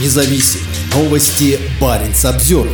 независим. Новости Barents Observer.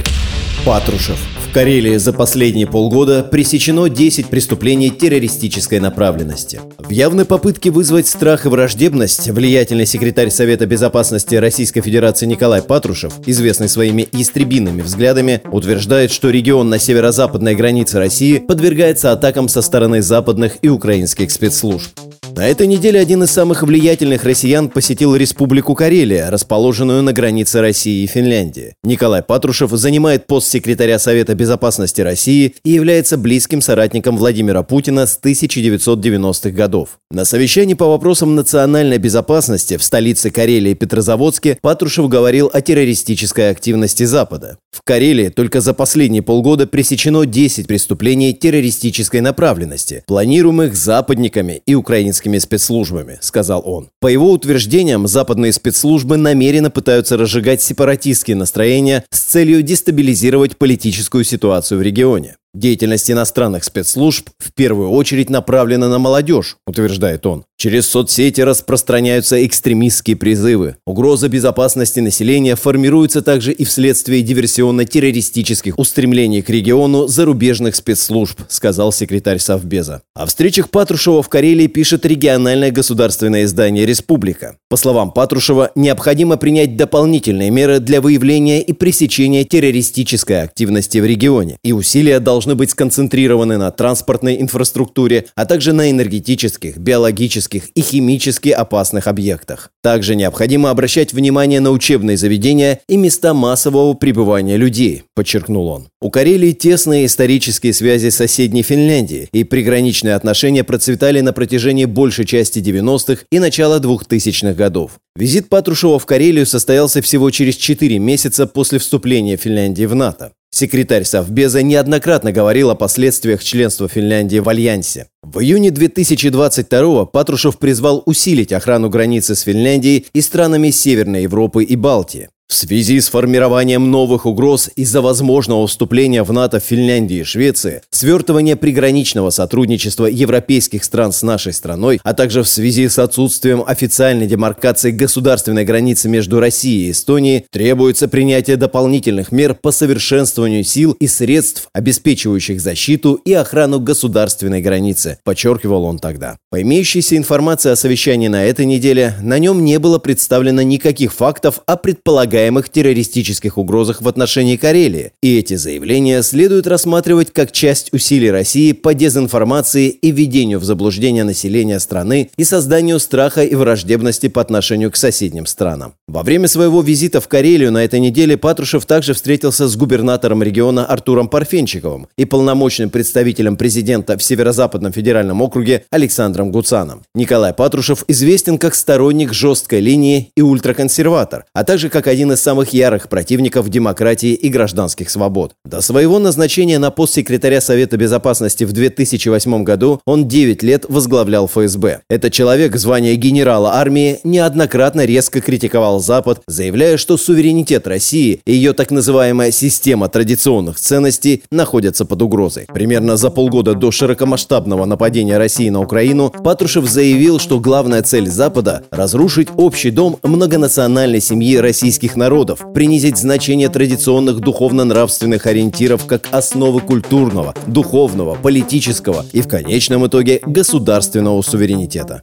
Патрушев. В Карелии за последние полгода пресечено 10 преступлений террористической направленности. В явной попытке вызвать страх и враждебность влиятельный секретарь Совета безопасности Российской Федерации Николай Патрушев, известный своими истребиными взглядами, утверждает, что регион на северо-западной границе России подвергается атакам со стороны западных и украинских спецслужб. На этой неделе один из самых влиятельных россиян посетил Республику Карелия, расположенную на границе России и Финляндии. Николай Патрушев занимает пост секретаря Совета безопасности России и является близким соратником Владимира Путина с 1990-х годов. На совещании по вопросам национальной безопасности в столице Карелии Петрозаводске Патрушев говорил о террористической активности Запада. В Карелии только за последние полгода пресечено 10 преступлений террористической направленности, планируемых западниками и украинскими спецслужбами, сказал он. По его утверждениям, западные спецслужбы намеренно пытаются разжигать сепаратистские настроения с целью дестабилизировать политическую ситуацию в регионе. Деятельность иностранных спецслужб в первую очередь направлена на молодежь, утверждает он. Через соцсети распространяются экстремистские призывы. Угроза безопасности населения формируется также и вследствие диверсионно-террористических устремлений к региону зарубежных спецслужб, сказал секретарь Совбеза. О встречах Патрушева в Карелии пишет региональное государственное издание «Республика». По словам Патрушева, необходимо принять дополнительные меры для выявления и пресечения террористической активности в регионе, и усилия должны быть сконцентрированы на транспортной инфраструктуре, а также на энергетических, биологических и химически опасных объектах. Также необходимо обращать внимание на учебные заведения и места массового пребывания людей, подчеркнул он. У Карелии тесные исторические связи с соседней Финляндией, и приграничные отношения процветали на протяжении большей части 90-х и начала 2000-х годов. Визит Патрушева в Карелию состоялся всего через 4 месяца после вступления Финляндии в НАТО. Секретарь Совбеза неоднократно говорил о последствиях членства Финляндии в Альянсе. В июне 2022-го Патрушев призвал усилить охрану границы с Финляндией и странами Северной Европы и Балтии. В связи с формированием новых угроз из-за возможного вступления в НАТО Финляндии и Швеции, свертывание приграничного сотрудничества европейских стран с нашей страной, а также в связи с отсутствием официальной демаркации государственной границы между Россией и Эстонией, требуется принятие дополнительных мер по совершенствованию сил и средств, обеспечивающих защиту и охрану государственной границы, подчеркивал он тогда. По имеющейся информации о совещании на этой неделе, на нем не было представлено никаких фактов о предполагаемых террористических угрозах в отношении Карелии, и эти заявления следует рассматривать как часть усилий России по дезинформации и введению в заблуждение населения страны и созданию страха и враждебности по отношению к соседним странам. Во время своего визита в Карелию на этой неделе Патрушев также встретился с губернатором региона Артуром Парфенчиковым и полномочным представителем президента в Северо-Западном федеральном округе Александром Гуцаном. Николай Патрушев известен как сторонник жесткой линии и ультраконсерватор, а также как один из самых ярых противников демократии и гражданских свобод. До своего назначения на пост секретаря Совета безопасности в 2008 году он 9 лет возглавлял ФСБ. Этот человек звания генерала армии неоднократно резко критиковал Запад, заявляя, что суверенитет России и ее так называемая система традиционных ценностей находятся под угрозой. Примерно за полгода до широкомасштабного нападения России на Украину Патрушев заявил, что главная цель Запада – разрушить общий дом многонациональной семьи российских народов, принизить значение традиционных духовно-нравственных ориентиров как основы культурного, духовного, политического и в конечном итоге государственного суверенитета.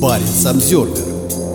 Barents Observer.